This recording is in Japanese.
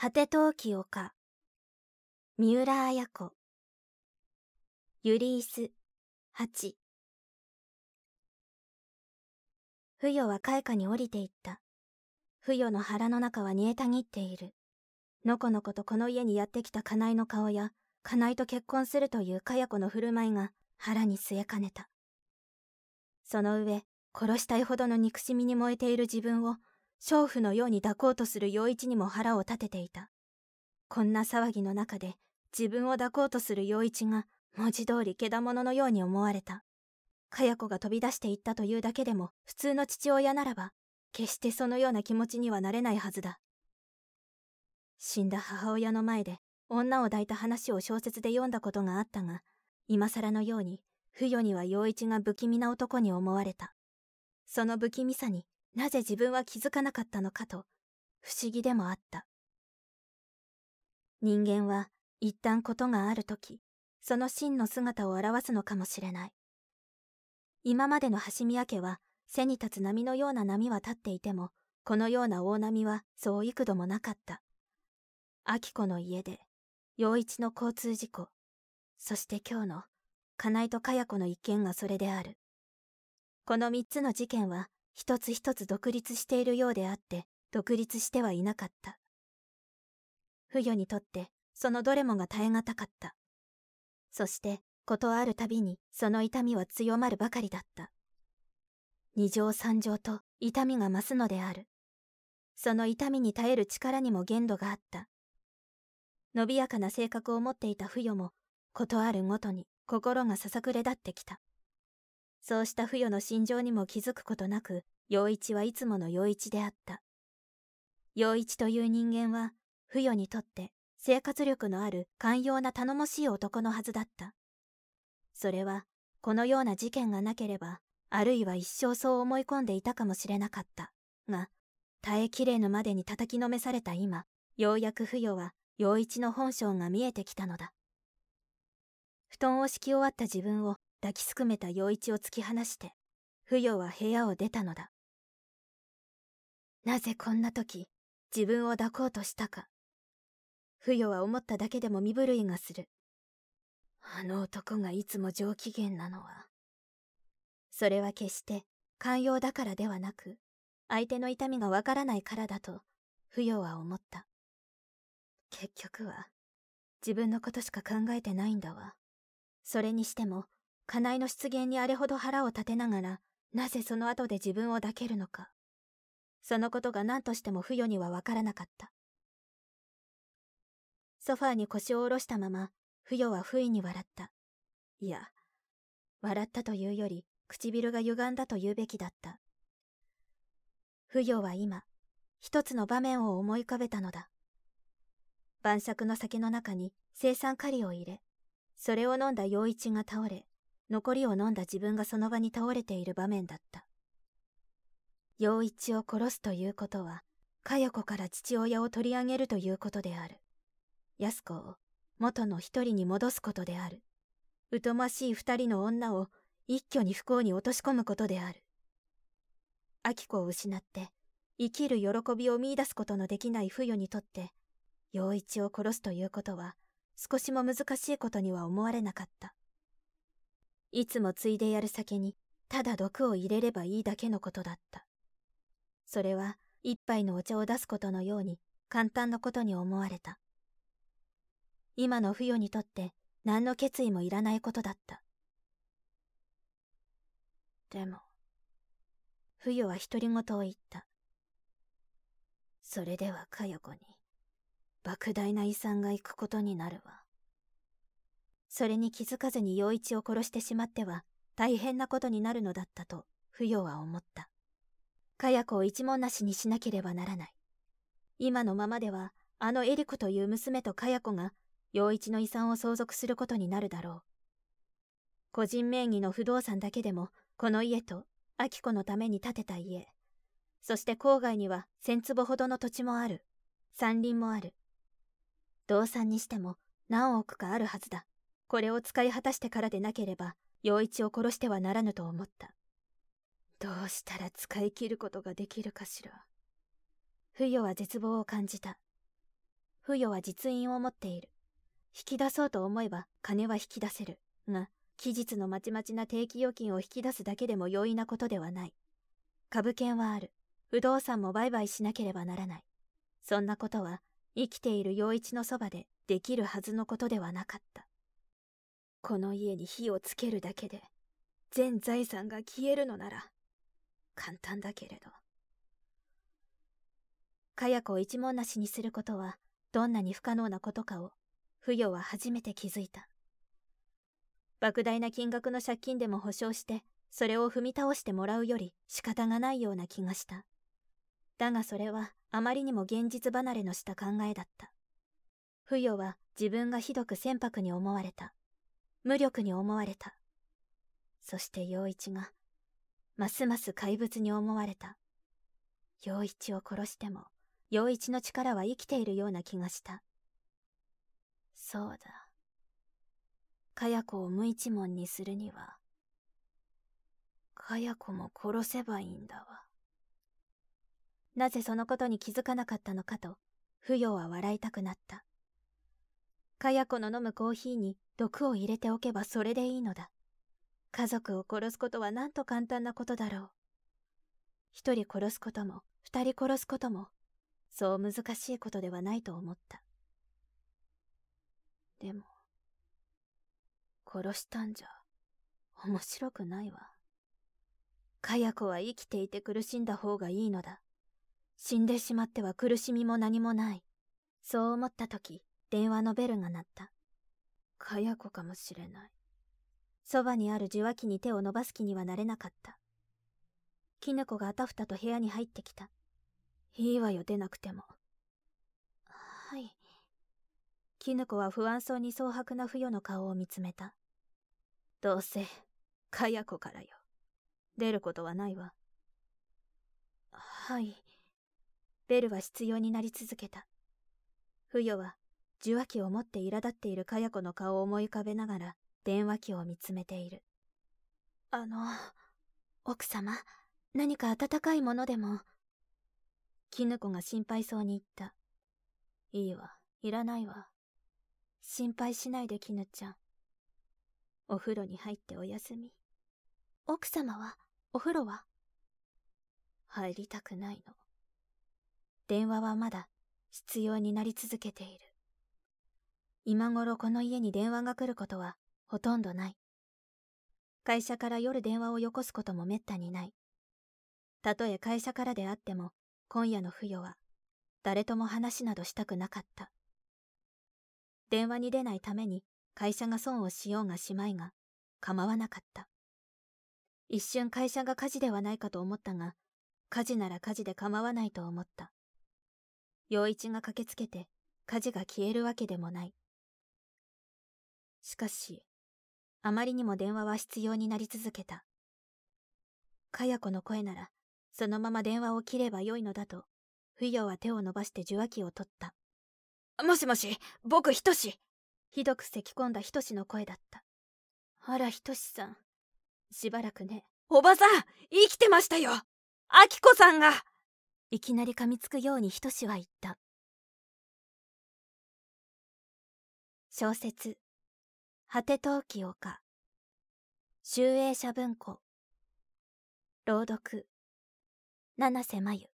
果て遠き丘三浦綾子ユリース8。不与は階下に降りていった。不与の腹の中は煮えたぎっている。のこのことこの家にやってきた家内の顔や、家内と結婚するというかや子の振る舞いが腹に据えかねた。その上、殺したいほどの憎しみに燃えている自分を、娼婦のように抱こうとする陽一にも腹を立てていた。こんな騒ぎの中で、自分を抱こうとする陽一が、文字通りけだもののように思われた。かや子が飛び出していったというだけでも、普通の父親ならば、決してそのような気持ちにはなれないはずだ。死んだ母親の前で、女を抱いた話を小説で読んだことがあったが、今更のように、不与には陽一が不気味な男に思われた。その不気味さになぜ自分は気づかなかったのかと、不思議でもあった。人間は、一旦ことがあるとき、その真の姿を表すのかもしれない。今までの橋宮家は背に立つ波のような波は立っていても、このような大波はそう幾度もなかった。明子の家で、陽一の交通事故、そして今日の金井とかや子の一件がそれである。この三つの事件は一つ一つ独立しているようであって、独立してはいなかった。不与にとってそのどれもが耐え難かった。そして、ことあるたびにその痛みは強まるばかりだった。二乗三乗と痛みが増すのである。その痛みに耐える力にも限度があった。伸びやかな性格を持っていた不与も、ことあるごとに心がささくれ立ってきた。そうした不与の心情にも気づくことなく、陽一はいつもの陽一であった。陽一という人間は、不与にとって、生活力のある寛容な頼もしい男のはずだった。それはこのような事件がなければ、あるいは一生そう思い込んでいたかもしれなかったが、耐えきれぬまでに叩きのめされた今、ようやく不与は陽一の本性が見えてきたのだ。布団を敷き終わった自分を抱きすくめた陽一を突き放して、不与は部屋を出たのだ。なぜこんな時、自分を抱こうとしたか。不与は思っただけでも身震いがする。あの男がいつも上機嫌なのは。それは決して寛容だからではなく、相手の痛みがわからないからだと、不与は思った。結局は、自分のことしか考えてないんだわ。それにしても、家内の出現にあれほど腹を立てながら、なぜその後で自分を抱けるのか。そのことが何としても不与にはわからなかった。ソファーに腰を下ろしたまま、不与は不意に笑った。いや、笑ったというより、唇が歪んだと言うべきだった。不与は今、一つの場面を思い浮かべたのだ。晩酌の酒の中に青酸カリを入れ、それを飲んだ陽一が倒れ、残りを飲んだ自分がその場に倒れている場面だった。陽一を殺すということは、かや子から父親を取り上げるということである。安子を元の一人に戻すことである。疎ましい二人の女を一挙に不幸に落とし込むことである。明子を失って生きる喜びを見出すことのできない不与にとって、陽一を殺すということは少しも難しいことには思われなかった。いつもついでやる酒にただ毒を入れればいいだけのことだった。それは一杯のお茶を出すことのように簡単なことに思われた。今の不与にとって何の決意もいらないことだった。でも、不与は独り言を言った。それではかや子に、莫大な遺産が行くことになるわ。それに気づかずに陽一を殺してしまっては大変なことになるのだったと、不与は思った。かや子を一文なしにしなければならない。今のままでは、あのエリコという娘とかや子が、陽一の遺産を相続することになるだろう。個人名義の不動産だけでも、この家と明子のために建てた家、そして郊外には1000坪ほどの土地もある。山林もある。動産にしても何億かあるはずだ。これを使い果たしてからでなければ、陽一を殺してはならぬと思った。どうしたら使い切ることができるかしら。不与は絶望を感じた。不与は実印を持っている。引き出そうと思えば金は引き出せるが、期日のまちまちな定期預金を引き出すだけでも容易なことではない。株券はある。不動産も売買しなければならない。そんなことは生きている陽一のそばでできるはずのことではなかった。この家に火をつけるだけで全財産が消えるのなら簡単だけれど。かや子を一文無しにすることはどんなに不可能なことかを不与は初めて気づいた。莫大な金額の借金でも保証してそれを踏み倒してもらうより仕方がないような気がした。だがそれはあまりにも現実離れのした考えだった。不与は自分がひどく船舶に思われた。無力に思われた。そして陽一がますます怪物に思われた。陽一を殺しても陽一の力は生きているような気がした。そうだ。かや子を無一文にするには、かや子も殺せばいいんだわ。なぜそのことに気づかなかったのかと、不与は笑いたくなった。かや子の飲むコーヒーに毒を入れておけばそれでいいのだ。家族を殺すことはなんと簡単なことだろう。一人殺すことも、二人殺すことも、そう難しいことではないと思った。でも、殺したんじゃ面白くないわ。かや子は生きていて苦しんだ方がいいのだ。死んでしまっては苦しみも何もない。そう思った時、電話のベルが鳴った。かや子かもしれない。そばにある受話器に手を伸ばす気にはなれなかった。絹子があたふたと部屋に入ってきた。いいわよ、出なくても。はい。絹子は不安そうに蒼白な不与の顔を見つめた。どうせ、かや子からよ。出ることはないわ。はい。ベルは執拗になり続けた。不与は受話器を持って苛立っているかや子の顔を思い浮かべながら電話機を見つめている。奥様、何か温かいものでも。絹子が心配そうに言った。いいわ、いらないわ。心配しないで絹ちゃん。お風呂に入ってお休み。奥様は、お風呂は？入りたくないの。電話はまだ執拗になり続けている。今頃この家に電話が来ることはほとんどない。会社から夜電話をよこすこともめったにない。たとえ会社からであっても、今夜の不与は誰とも話などしたくなかった。電話に出ないために会社が損をしようがしまいが構わなかった。一瞬会社が火事ではないかと思ったが、火事なら火事で構わないと思った。陽一が駆けつけて火事が消えるわけでもない。しかし、あまりにも電話は執拗になり続けた。かや子の声なら、そのまま電話を切ればよいのだと、不与は手を伸ばして受話器を取った。もしもし、僕、ひとし。ひどく咳き込んだひとしの声だった。あら、ひとしさん。しばらくね。おばさん、生きてましたよ。あきこさんが。いきなり噛みつくようにひとしは言った。小説、果て陶器丘、集英社文庫、朗読、七瀬まゆ。